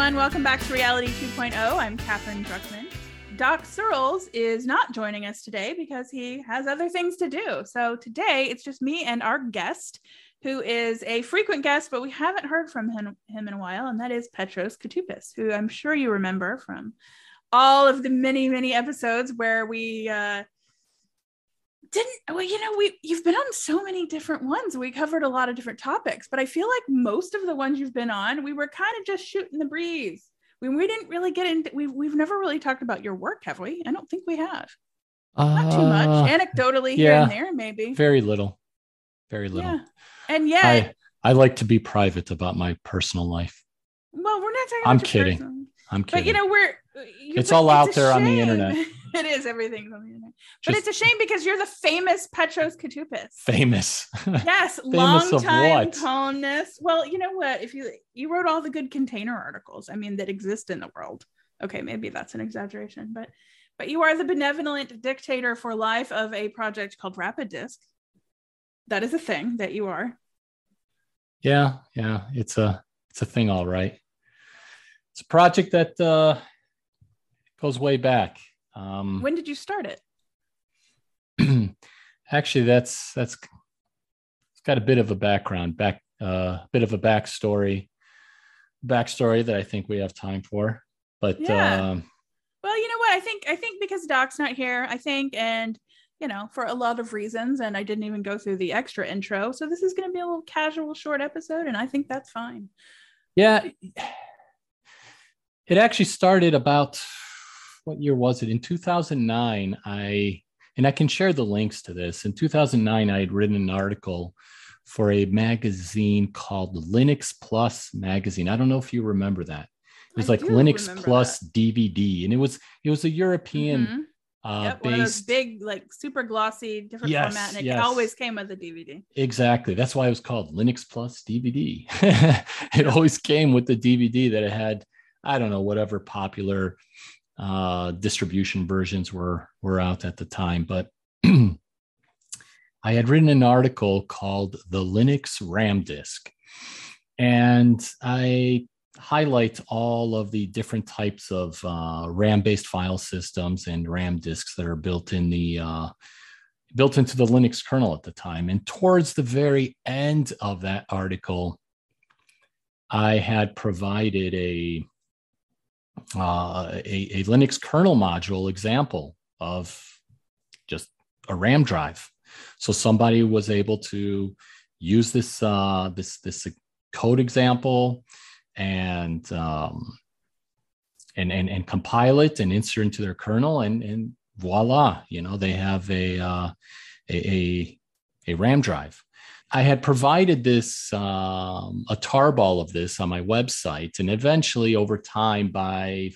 everyone. Welcome back to Reality 2.0. I'm Catherine Druckman. Doc Searles is not joining us today because he has other things to do. So today it's just me and our guest, who is a frequent guest, but we haven't heard from him in a while, and that is Petros Koutoupis, who I'm sure you remember from all of the many, many episodes where we you've been on so many different ones. We covered a lot of different topics, but I feel like most of the ones you've been on, we were kind of just shooting the breeze. We didn't really get into, we've never really talked about your work, have we? I don't think we have. Not too much, anecdotally here and there, maybe. Very little. Yeah. And yet, I like to be private about my personal life. Well, we're not talking about I'm kidding. But it's all out there on the internet. It is. Everything's on the internet. But it's a shame because you're the famous Petros Koutoupis. Famous. Yes. Famous long time columnist. Well, you know what? If you wrote all the good container articles, I mean, that exist in the world. Okay, maybe that's an exaggeration, but you are the benevolent dictator for life of a project called RapidDisk. That is a thing that you are. Yeah. It's a thing, all right. It's a project that goes way back. When did you start it? Actually, that's it's got a bit of a background, backstory that I think we have time for. But yeah. Well, you know what? I think because Doc's not here, for a lot of reasons, and I didn't even go through the extra intro. So this is going to be a little casual, short episode, and I think that's fine. Yeah. It actually started about, what year was it? In 2009, I can share the links to this. In 2009, I had written an article for a magazine called Linux Plus Magazine. I don't know if you remember that. It was like Linux Plus DVD, and it was a European one of those big, like super glossy, different format, and it always came as a DVD. Exactly. That's why it was called Linux Plus DVD. It always came with the DVD that it had. I don't know, whatever popular distribution versions were out at the time. But I had written an article called The Linux RAM Disk. And I highlight all of the different types of RAM-based file systems and RAM disks that are built in built into the Linux kernel at the time. And towards the very end of that article, I had provided a Linux kernel module example of just a RAM drive. So somebody was able to use this this code example and compile it and insert into their kernel, and voila, they have a RAM drive. I had provided this, a tarball of this on my website. And eventually over time, by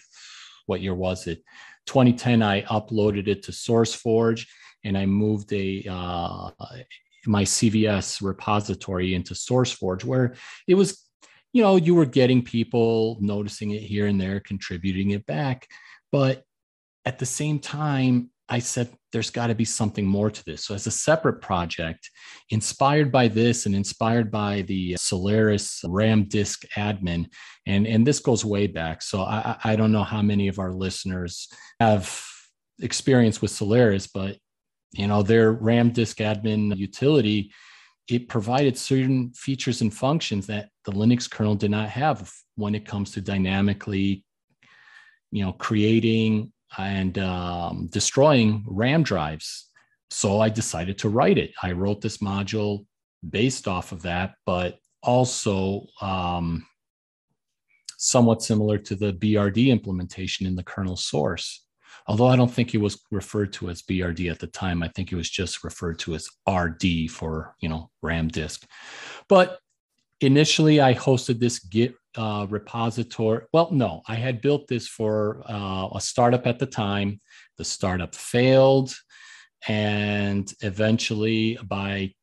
what year was it? 2010, I uploaded it to SourceForge, and I moved my CVS repository into SourceForge, where it was, you were getting people noticing it here and there, contributing it back. But at the same time, I said, there's got to be something more to this. So as a separate project, inspired by this and inspired by the Solaris RAM disk admin, and this goes way back. So I don't know how many of our listeners have experience with Solaris, but their RAM disk admin utility, it provided certain features and functions that the Linux kernel did not have when it comes to dynamically, creating and destroying RAM drives. So I decided to write it. I wrote this module based off of that, but also somewhat similar to the BRD implementation in the kernel source. Although I don't think it was referred to as BRD at the time. I think it was just referred to as RD for, RAM disk. But initially I hosted this Git repository. Well, no, I had built this for a startup at the time. The startup failed. And eventually by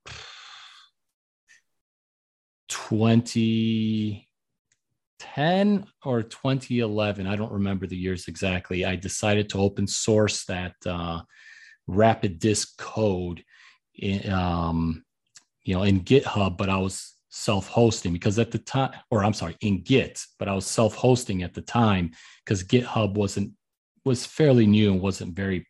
2010 or 2011, I don't remember the years exactly, I decided to open source that RapidDisk code in GitHub, but I was self-hosting, because at the time, or I'm sorry, in Git, but I was self-hosting at the time because GitHub was fairly new and wasn't very,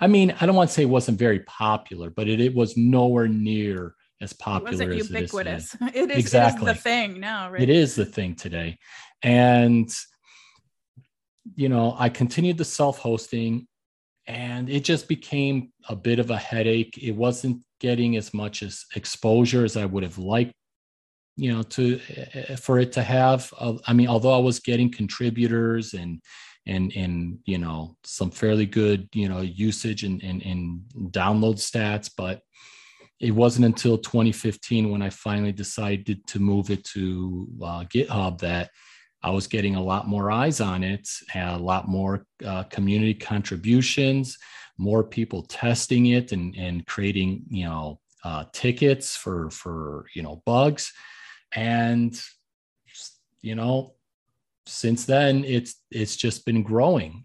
I mean, I don't want to say it wasn't very popular, but it was nowhere near as popular as it is. It wasn't ubiquitous. It is the thing now, right? It is the thing today. And, you know, I continued the self-hosting and it just became a bit of a headache. It wasn't getting as much as exposure as I would have liked, you know, for it to have. I mean, although I was getting contributors and you know, some fairly good, you know, usage and download stats, but it wasn't until 2015 when I finally decided to move it to GitHub that I was getting a lot more eyes on it, a lot more community contributions, more people testing it and creating, you know, tickets for, you know, bugs. And, you know, since then it's just been growing,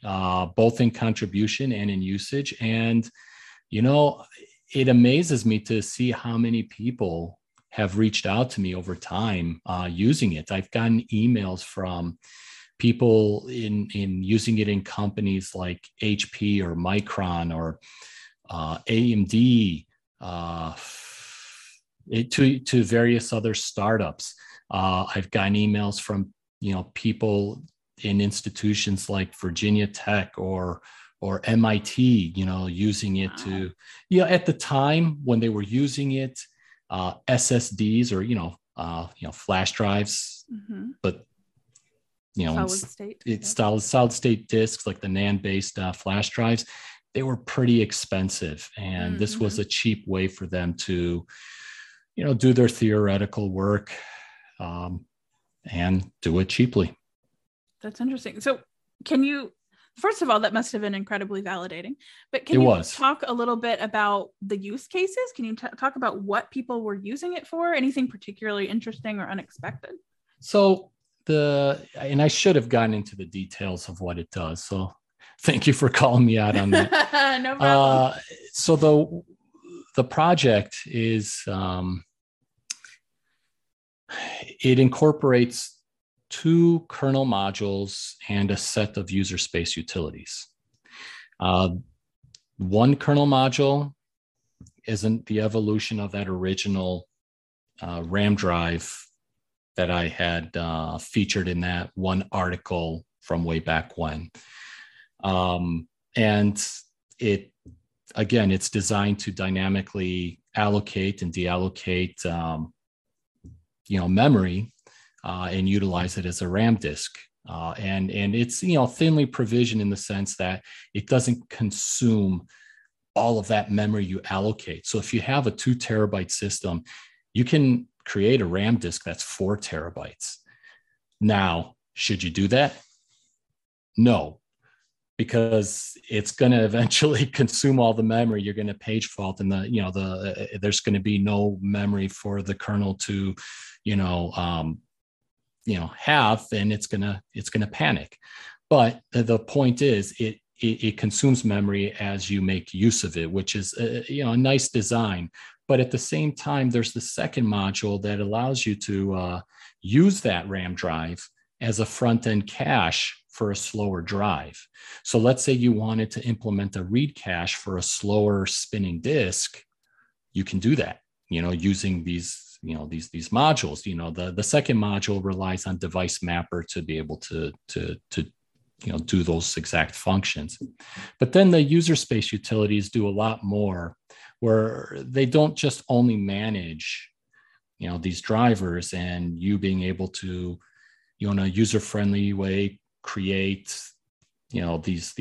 both in contribution and in usage. And, you know, it amazes me to see how many people have reached out to me over time using it. I've gotten emails from people in using it in companies like HP or Micron or AMD, to various other startups. I've gotten emails from, you know, people in institutions like Virginia Tech or MIT, you know, using it to, you know, at the time when they were using it, SSDs or, you know, flash drives, mm-hmm. but, you know, solid state disks, like the NAND based flash drives, they were pretty expensive. And mm-hmm. this was a cheap way for them to, you know, do their theoretical work and do it cheaply. That's interesting. So can you, first of all, that must have been incredibly validating, but can you talk a little bit about the use cases? Can you talk about what people were using it for? Anything particularly interesting or unexpected? So and I should have gotten into the details of what it does. So thank you for calling me out on that. No problem. So the project is, it incorporates two kernel modules and a set of user space utilities. One kernel module isn't the evolution of that original RAM drive that I had featured in that one article from way back when. And it, again, it's designed to dynamically allocate and deallocate, you know, memory. And utilize it as a RAM disk. And it's, you know, thinly provisioned in the sense that it doesn't consume all of that memory you allocate. So if you have a 2 terabyte system, you can create a RAM disk that's 4 terabytes. Now, should you do that? No, because it's going to eventually consume all the memory. You're going to page fault, and there's going to be no memory for the kernel to, have, and it's gonna panic. But the point is, it consumes memory as you make use of it, which is a nice design. But at the same time, there's the second module that allows you to use that RAM drive as a front end cache for a slower drive. So let's say you wanted to implement a read cache for a slower spinning disk, you can do that. You know, using these modules. You know, the second module relies on device mapper to be able to do those exact functions. But then the user space utilities do a lot more, where they don't just only manage, you know, these drivers and you being able to, you know, in a user-friendly way, create, you know, these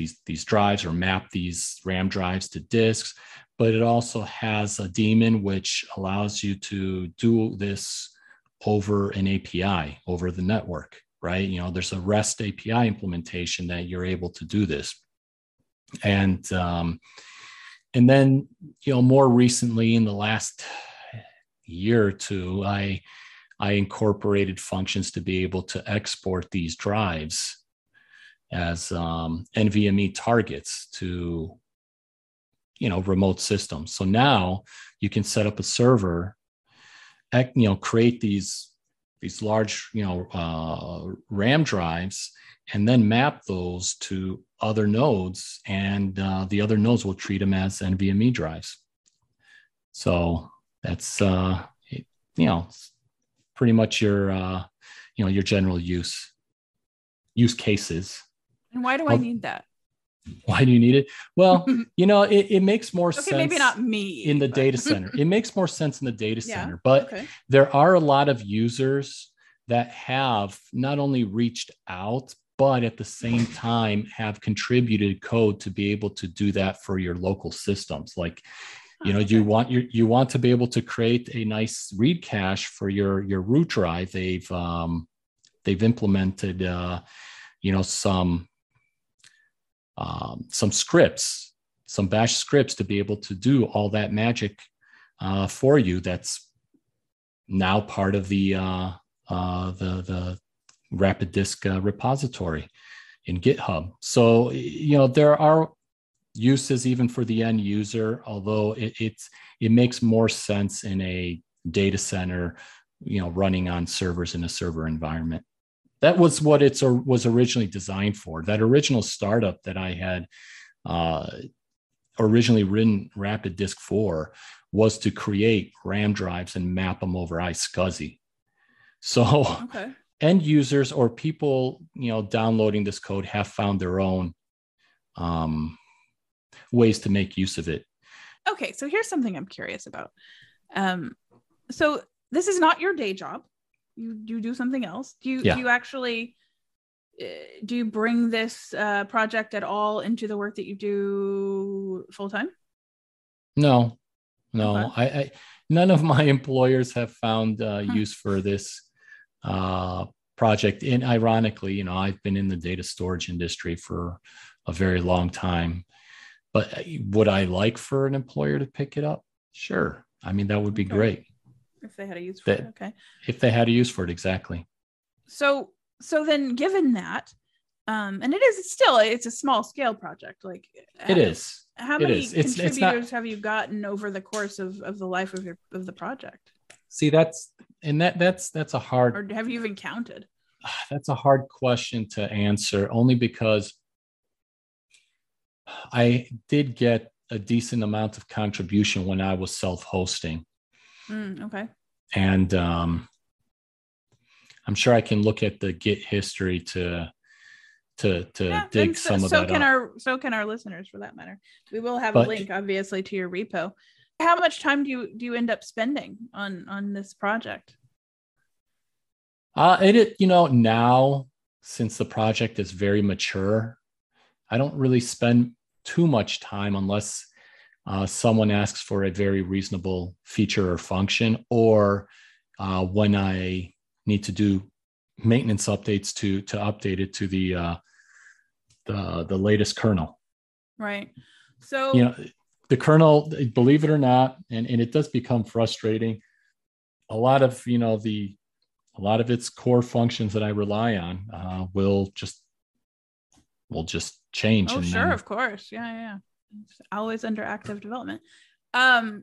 drives or map these RAM drives to disks. But it also has a daemon which allows you to do this over an API, over the network, right? You know, there's a REST API implementation that you're able to do this. And then, you know, more recently in the last year or two, I incorporated functions to be able to export these drives as NVMe targets to, you know, remote systems. So now you can set up a server create these large, RAM drives, and then map those to other nodes, and the other nodes will treat them as NVMe drives. So that's pretty much your your general use cases. And why do I need that? Why do you need it? Well, it makes more sense. Maybe not me in the data center. It makes more sense in the data center, but there are a lot of users that have not only reached out, but at the same time have contributed code to be able to do that for your local systems. Like, you want to be able to create a nice read cache for your root drive. They've implemented some scripts, some bash scripts to be able to do all that magic for you. That's now part of the RapidDisk repository in GitHub. So, there are uses even for the end user, although it makes more sense in a data center, running on servers in a server environment. That was what it was originally designed for. That original startup that I had originally written RapidDisk for was to create RAM drives and map them over iSCSI. So end users or people, downloading this code have found their own ways to make use of it. Okay, so here's something I'm curious about. So this is not your day job. You do something else. Do you actually, do you bring this project at all into the work that you do full time? No. Okay. I none of my employers have found use for this project. And ironically, I've been in the data storage industry for a very long time. But would I like for an employer to pick it up? Sure. I mean, that would be great. If they had a use for it, If they had a use for it, exactly. So then given that, and it's a small scale project. Like it is. How many contributors have you gotten over the course of the life of the project? See, that's a hard, or have you even counted? That's a hard question to answer, only because I did get a decent amount of contribution when I was self-hosting. And I'm sure I can look at the Git history to dig some of that up. So can our listeners, for that matter. We will have a link, obviously, to your repo. How much time do you end up spending on this project? Now, since the project is very mature, I don't really spend too much time unless someone asks for a very reasonable feature or function, or when I need to do maintenance updates to update it to the latest kernel. Right. So the kernel, believe it or not, and it does become frustrating. A lot of a lot of its core functions that I rely on will just change. Oh, sure, of course, yeah. It's always under active development. So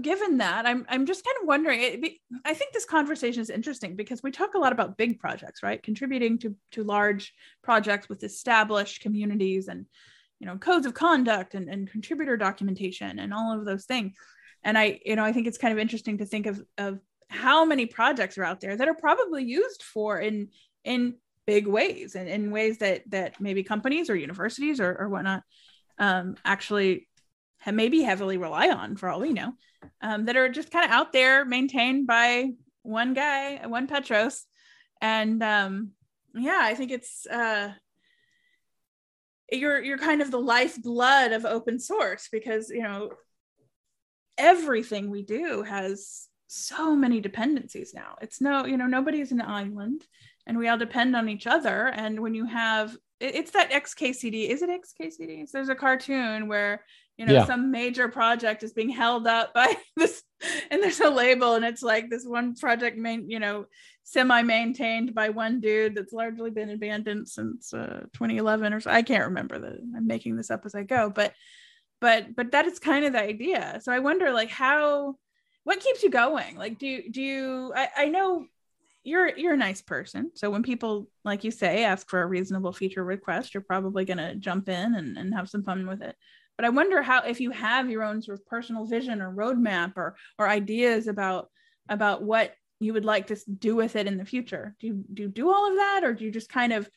given that, I'm just kind of wondering, I think this conversation is interesting because we talk a lot about big projects, right? Contributing to large projects with established communities and, codes of conduct and contributor documentation and all of those things. And I think it's kind of interesting to think of how many projects are out there that are probably used for in big ways and in ways that maybe companies or universities or whatnot actually maybe heavily rely on, for all we know, that are just kind of out there maintained by one guy, one Petros. And I think it's you're kind of the lifeblood of open source, because everything we do has so many dependencies now. It's nobody's an island. And we all depend on each other. And when you have, it's that XKCD, is it XKCD? So there's a cartoon where, some major project is being held up by this, and there's a label, and it's like this one project, semi-maintained by one dude that's largely been abandoned since 2011 or so. I can't remember that. I'm making this up as I go, but that is kind of the idea. So I wonder, like, how What keeps you going? Like, do you, I know you're a nice person. So when people, like you say, ask for a reasonable feature request, you're probably going to jump in and have some fun with it. But I wonder how, if you have your own sort of personal vision or roadmap or ideas about what you would like to do with it in the future. Do you do all of that? Or do you just kind of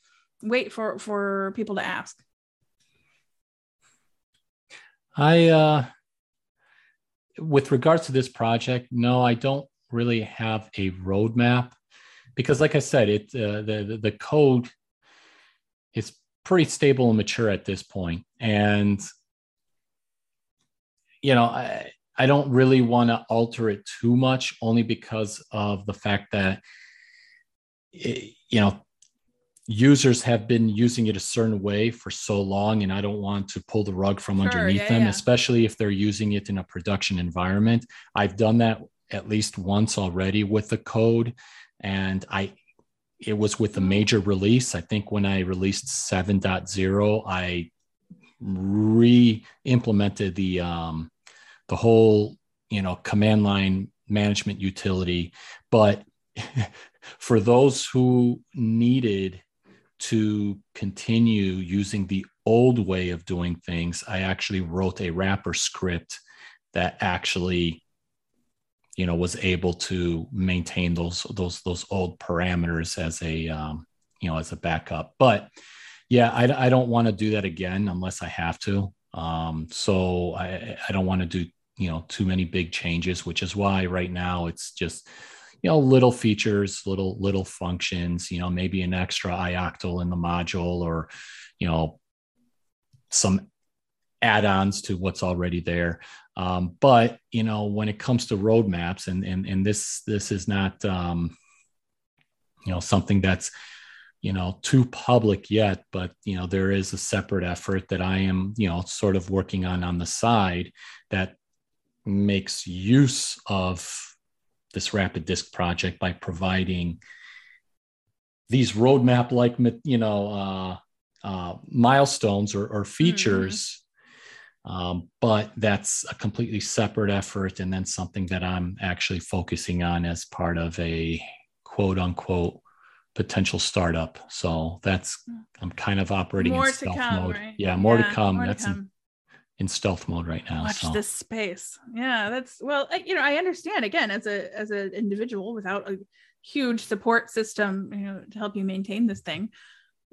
wait for people to ask? With regards to this project, no, I don't really have a roadmap because, like I said, the code is pretty stable and mature at this point. And, you know, I don't really want to alter it too much, only because of the fact that, you know, users have been using it a certain way for so long, and I don't want to pull the rug from underneath them, especially if they're using it in a production environment. I've done that at least once already with the code, and it was with a major release. I think when I released 7.0, I re-implemented the whole, you know, command line management utility. But for those who needed to continue using the old way of doing things, I actually wrote a wrapper script that actually, you know, was able to maintain those old parameters as a, you know, as a backup. But yeah, I don't want to do that again unless I have to. So I don't want to do, you know, too many big changes, which is why right now it's just, you know, little features, little functions, you know, maybe an extra ioctl in the module, or, you know, some add-ons to what's already there. But, you know, when it comes to roadmaps, and this is not, you know, something that's, you know, too public yet, but, you know, there is a separate effort that I am, you know, sort of working on the side that makes use of this RapidDisk project by providing these roadmap-like, you know, milestones or features, but that's a completely separate effort, and then something that I'm actually focusing on as part of a quote-unquote potential startup. So that's, I'm kind of operating more in stealth mode. Right? Yeah, more to come. In stealth mode right now. Watch this space. Yeah, that's, well, you know, I understand, again, as an individual without a huge support system, you know, to help you maintain this thing,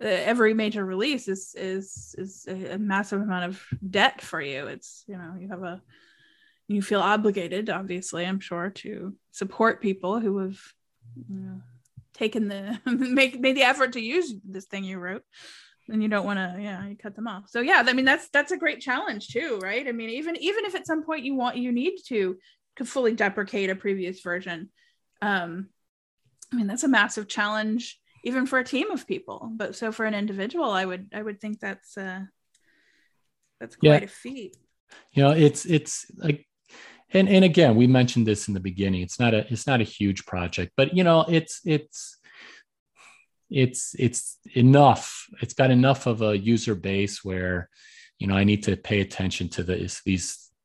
every major release is a massive amount of debt for you. It's, you know, you feel obligated, obviously, I'm sure, to support people who have, you know, taken the made the effort to use this thing you wrote. And you don't want to, you cut them off. So yeah, I mean, that's a great challenge too, right? I mean, even if at some point you need to fully deprecate a previous version, I mean, that's a massive challenge even for a team of people. But so for an individual, I would think that's quite a feat. You know, it's like, and again, we mentioned this in the beginning. It's not a huge project, but you know, it's enough. It's got enough of a user base where, you know, I need to pay attention to these,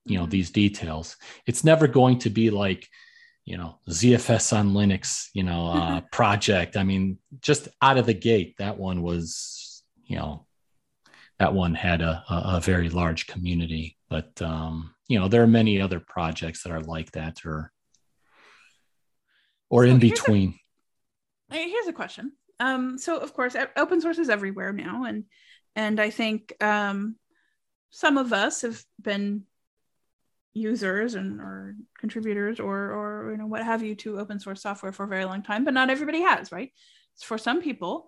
you know, these details. It's never going to be like, you know, ZFS on Linux, you know, project. I mean, just out of the gate, that one had a very large community, but, you know, there are many other projects that are like that or so in between. Here's a question. So of course, open source is everywhere now. And I think, some of us have been users or contributors or, you know, what have you to open source software for a very long time, but not everybody has, right? For some people,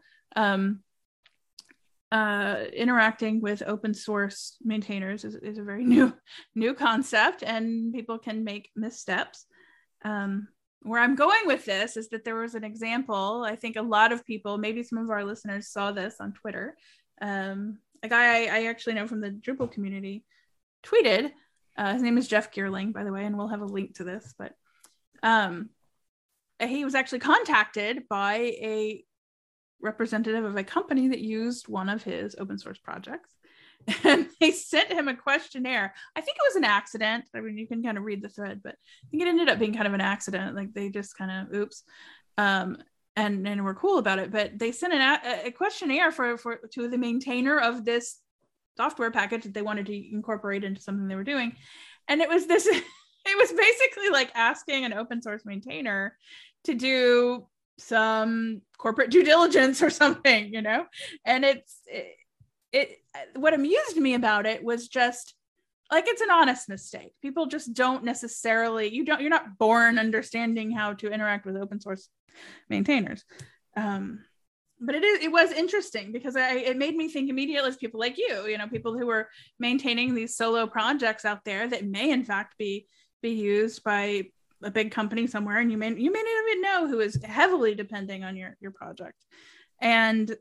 interacting with open source maintainers is a very new concept, and people can make missteps. Where I'm going with this is that there was an example. I think a lot of people, maybe some of our listeners, saw this on Twitter. A guy I actually know from the Drupal community tweeted, his name is Jeff Geerling, by the way, and we'll have a link to this, but he was actually contacted by a representative of a company that used one of his open source projects. and they sent him a questionnaire. I think it was an accident. I mean, you can kind of read the thread, but I think it ended up being kind of an accident. Like they just kind of, oops. And we're cool about it, but they sent a questionnaire to the maintainer of this software package that they wanted to incorporate into something they were doing. And it was this, it was basically like asking an open source maintainer to do some corporate due diligence or something, you know? And what amused me about it was just like, it's an honest mistake. People just don't necessarily, you're not born understanding how to interact with open source maintainers. But it was interesting because it made me think immediately of people like you, you know, people who are maintaining these solo projects out there that may in fact be used by a big company somewhere. And you may not even know who is heavily depending on your project. And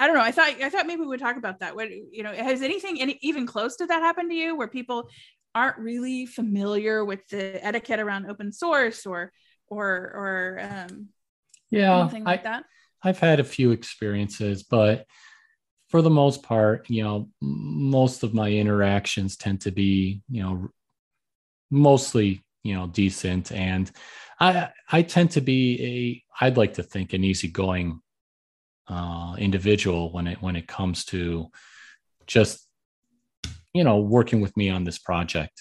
I don't know. I thought maybe we would talk about that. What, you know, has anything even close to that happened to you, where people aren't really familiar with the etiquette around open source or yeah, anything like that? I've had a few experiences, but for the most part, you know, most of my interactions tend to be, you know, mostly, you know, decent, and I tend to be I'd like to think an easygoing individual when it comes to just, you know, working with me on this project.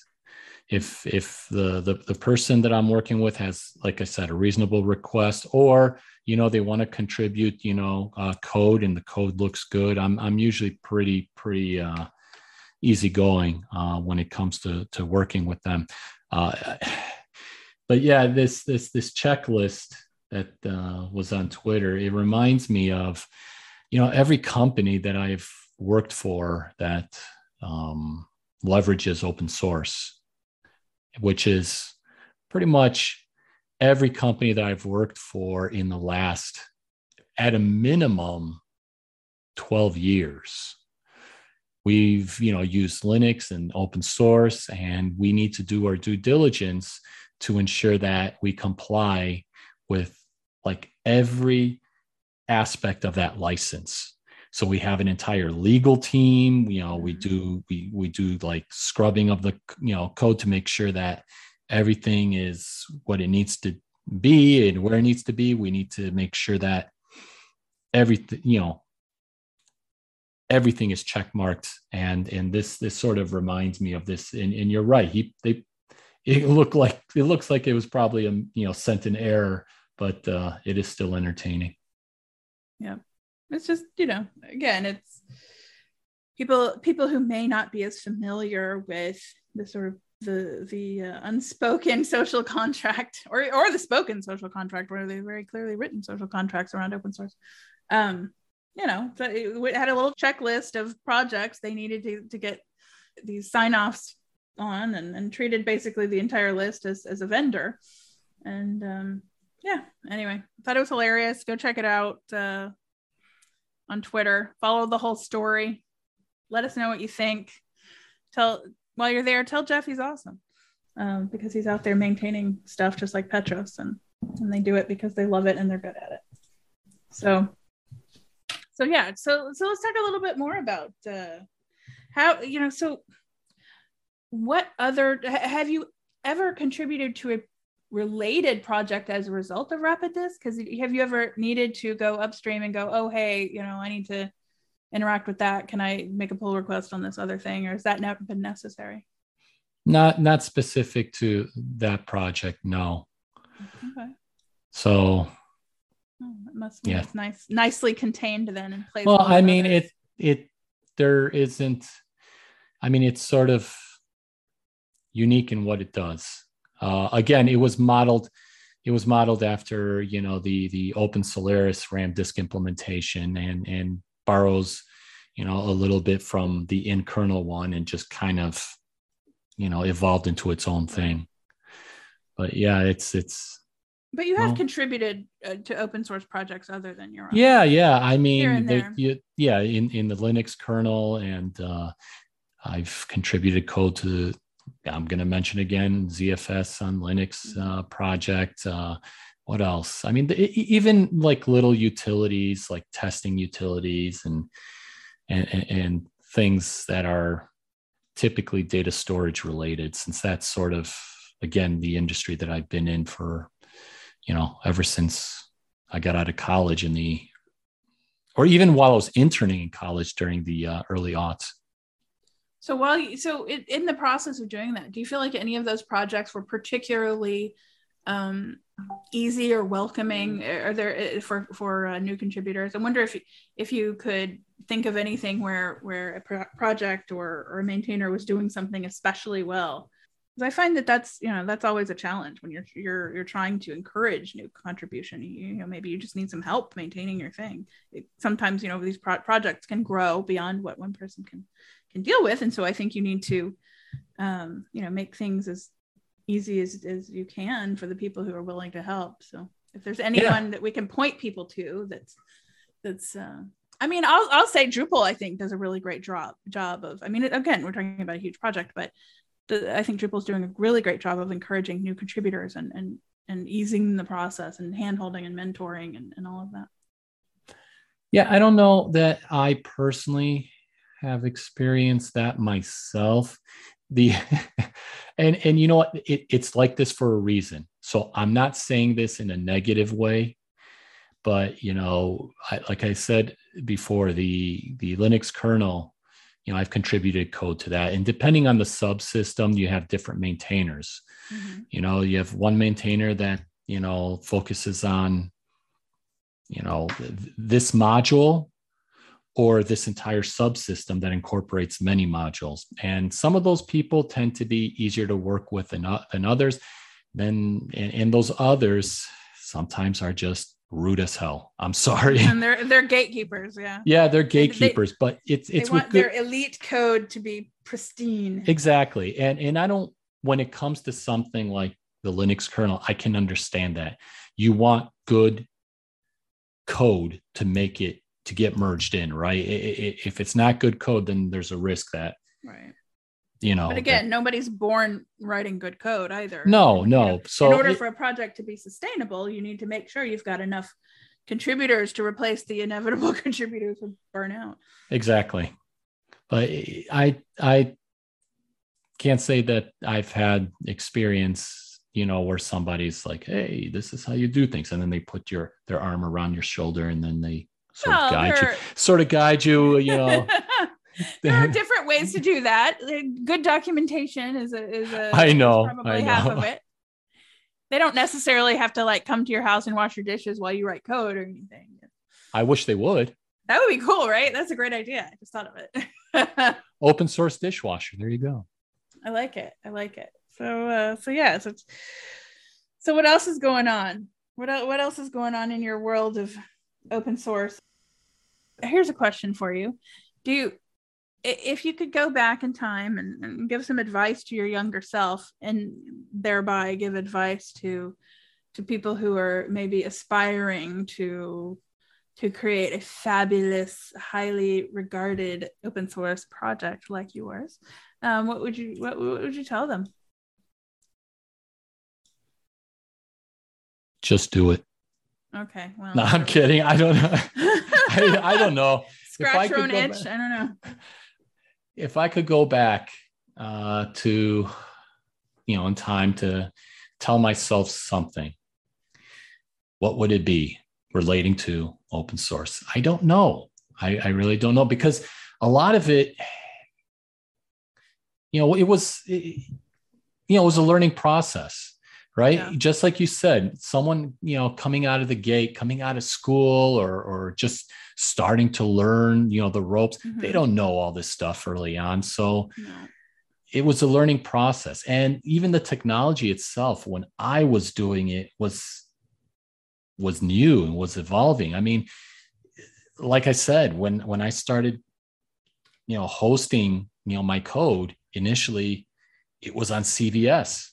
If the person that I'm working with has, like I said, a reasonable request, or, you know, they want to contribute, you know, code, and the code looks good, I'm usually pretty easygoing when it comes to working with them. But yeah, this checklist that was on Twitter, it reminds me of, you know, every company that I've worked for that leverages open source, which is pretty much every company that I've worked for in the last, at a minimum, 12 years. We've, you know, used Linux and open source, and we need to do our due diligence to ensure that we comply with like every aspect of that license. So we have an entire legal team, you know, we do like scrubbing of the, you know, code to make sure that everything is what it needs to be and where it needs to be. We need to make sure that everything, you know, everything is checkmarked. And this sort of reminds me of this, and you're right. It looks like it was probably a, you know, sent in error, but it is still entertaining. Yeah, it's just, you know, again, it's people who may not be as familiar with the sort of the unspoken social contract or the spoken social contract, where they very clearly written social contracts around open source. You know, so it had a little checklist of projects they needed to get these sign-offs on, and treated basically the entire list as a vendor. And yeah, anyway, thought it was hilarious. Go check it out on Twitter. Follow the whole story. Let us know what you think. While you're there, tell Jeff he's awesome, because he's out there maintaining stuff just like Petros, and they do it because they love it and they're good at it. So yeah, so let's talk a little bit more about how, you know, so what other, have you ever contributed to a related project as a result of RapidDisk? Because have you ever needed to go upstream and go, oh, hey, you know, I need to interact with that. Can I make a pull request on this other thing? Or has that never been necessary? Not specific to that project, no. Okay. So. Oh, that must be, yeah. Nicely contained then in place. Well, I mean, others. There isn't, I mean, it's sort of unique in what it does. Again, it was modeled after, you know, the open Solaris RAM disk implementation, and borrows, you know, a little bit from the in-kernel one, and just kind of, you know, evolved into its own thing. But yeah, it's. But you have contributed to open source projects other than your own. Yeah. I mean, in the Linux kernel, and I've contributed code to. I'm going to mention again, ZFS on Linux project. What else? I mean, even like little utilities, like testing utilities and things that are typically data storage related, since that's sort of, again, the industry that I've been in for, you know, ever since I got out of college in the, or even while I was interning in college during the early aughts. So while you, in the process of doing that, do you feel like any of those projects were particularly easy or welcoming? Are there for new contributors? I wonder if you could think of anything where a project or a maintainer was doing something especially well, because I find that's always a challenge when you're trying to encourage new contribution. Maybe you just need some help maintaining your thing. Sometimes these projects can grow beyond what one person can deal with, and so I think you need to make things as easy as you can for the people who are willing to help. So if there's anyone that we can point people to, that's I mean, I'll say Drupal, I think, does a really great job of, I mean, again, we're talking about a huge project, but I think Drupal is doing a really great job of encouraging new contributors and easing the process and handholding and mentoring and all of that. Yeah, I don't know that I personally have experienced that myself. And you know what, it's like this for a reason. So I'm not saying this in a negative way, but like I said before, the Linux kernel, I've contributed code to that, and depending on the subsystem, you have different maintainers. Mm-hmm. You have one maintainer that focuses on this module or this entire subsystem that incorporates many modules. And some of those people tend to be easier to work with than others. And those others sometimes are just rude as hell. I'm sorry. And they're gatekeepers, yeah. Yeah, they're gatekeepers, but it's they want their elite code to be pristine. Exactly. And I don't, when it comes to something like the Linux kernel, I can understand that. You want good code to make it, to get merged in, right? If it's not good code, then there's a risk that, right? But again, nobody's born writing good code either. No. So in order for a project to be sustainable, you need to make sure you've got enough contributors to replace the inevitable contributors who burn out. Exactly. But I can't say that I've had experience, where somebody's like, "Hey, this is how you do things," and then they put their arm around your shoulder, and then they sort of guide you, There are different ways to do that. Good documentation is I know. Half of it. They don't necessarily have to come to your house and wash your dishes while you write code or anything. I wish they would. That would be cool, right? That's a great idea. I just thought of it. Open source dishwasher. There you go. I like it. So what else is going on? What else is going on in your world of open source? Here's a question for you. If you could go back in time and give some advice to your younger self, and thereby give advice to people who are maybe aspiring to create a fabulous, highly regarded open source project like yours, what would you tell them? Just do it. Okay. Well, no, I'm kidding. I don't know. I don't know. Scratch your own itch. I don't know. If I could go back to, in time to tell myself something, what would it be relating to open source? I don't know. I really don't know, because a lot of it, it was a learning process. Right. Yeah. Just like you said, someone, coming out of the gate, coming out of school or just starting to learn, the ropes, mm-hmm. They don't know all this stuff early on. So It was a learning process. And even the technology itself, when I was doing it, was new and was evolving. I mean, like I said, when I started, hosting, my code initially, it was on CVS.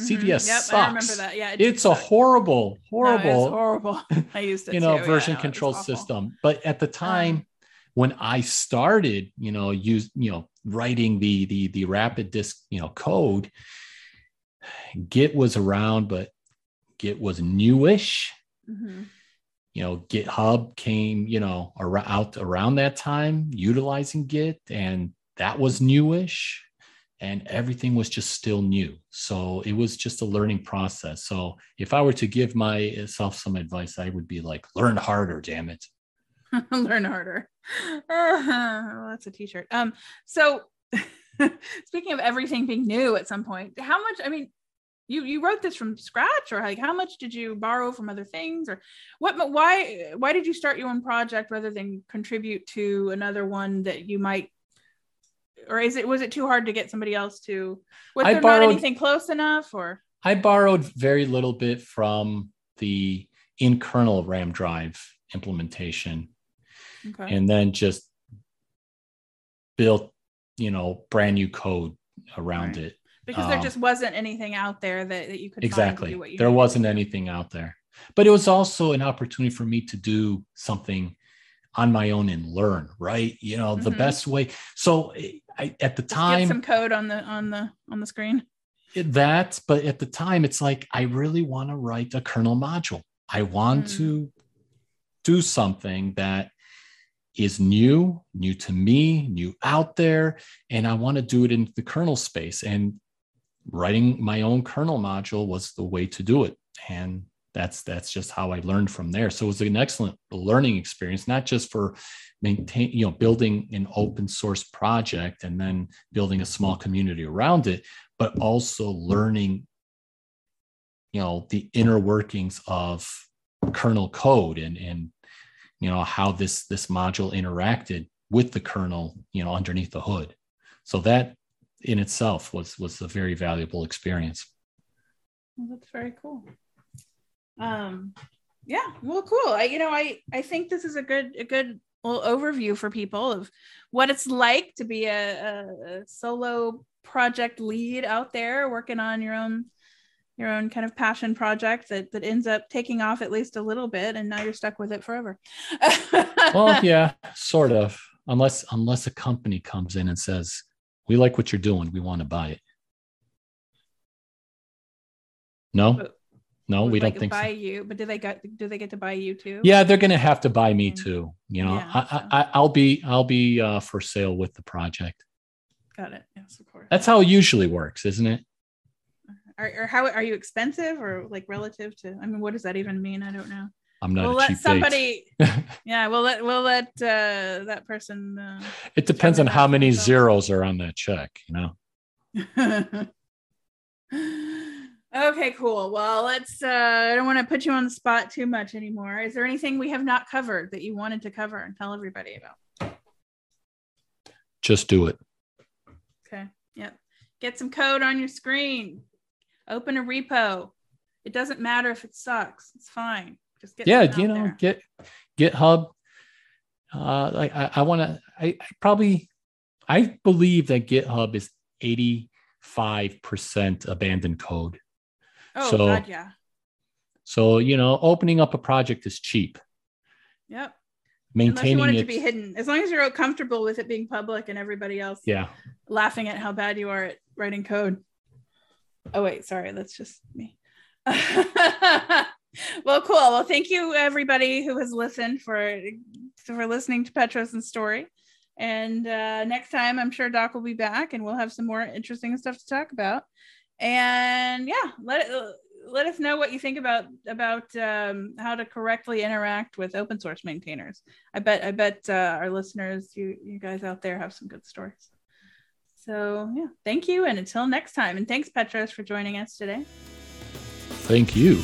CVS sucks. I remember that. Yeah, it's a horrible. I used it. Version control system. But at the time when I started, writing the RapidDisk, code, Git was around, but Git was newish. Mm-hmm. you know, GitHub came, you know, out around that time utilizing Git, and that was newish, and everything was just still new. So it was just a learning process. So if I were to give myself some advice, I would be like, learn harder, damn it. Learn harder. Well, that's a t-shirt. So speaking of everything being new at some point, how much, I mean, you wrote this from scratch, or like how much did you borrow from other things, or what, why did you start your own project rather than contribute to another one that you might, or is it, was it too hard to get somebody else to, was there not anything close enough, or? I borrowed very little bit from the in-kernel RAM drive implementation. Okay. And then just built, you know, brand new code around it. Because there just wasn't anything out there that you could find to do what you there needed. Wasn't anything out there. But it was also an opportunity for me to do something on my own and learn, right? You know, the best way. So I, at the time, get some code on the screen. But at the time, it's like, I really want to write a kernel module. I want to do something that is new to me, new out there, and I want to do it in the kernel space. And writing my own kernel module was the way to do it. And that's just how I learned from there. So it was an excellent learning experience, not just for building an open source project and then building a small community around it, but also learning, you know, the inner workings of kernel code and you know, how this module interacted with the kernel, you know, underneath the hood. So that in itself was a very valuable experience. Well, that's very cool. Yeah, well, cool. I think this is a good little overview for people of what it's like to be a solo project lead out there working on your own kind of passion project that ends up taking off at least a little bit, and now you're stuck with it forever. Well, yeah, sort of. Unless a company comes in and says, "We like what you're doing. We want to buy it." No, but, no, we don't think buy so. You, but do they get to buy you too? Yeah, they're going to have to buy me too. You know, yeah, I'll be for sale with the project. Got it. Yes, of course. That's how it usually works, isn't it? Or how are you expensive, or like relative to? I mean, what does that even mean? I don't know. I'm not. We'll let somebody. Yeah, we'll let that person. It depends on how many zeros are on that check, you know. Okay, cool. Well, let's. I don't want to put you on the spot too much anymore. Is there anything we have not covered that you wanted to cover and tell everybody about? Just do it. Okay. Yep. Get some code on your screen. Open a repo. It doesn't matter if it sucks. It's fine. Just get GitHub. I believe that GitHub is 85% abandoned code. Oh, so, God, yeah. So, you know, opening up a project is cheap. Yep. Maintaining Unless you want it to be hidden. As long as you're comfortable with it being public and everybody else laughing at how bad you are at writing code. Oh, wait, sorry. That's just me. Well, cool. Well, thank you, everybody who has listened for listening to Petros' story. And next time, I'm sure Doc will be back and we'll have some more interesting stuff to talk about. And yeah, let us know what you think about how to correctly interact with open source maintainers. I bet our listeners, you guys out there have some good stories. So yeah, thank you. And until next time, and thanks Petros for joining us today. Thank you.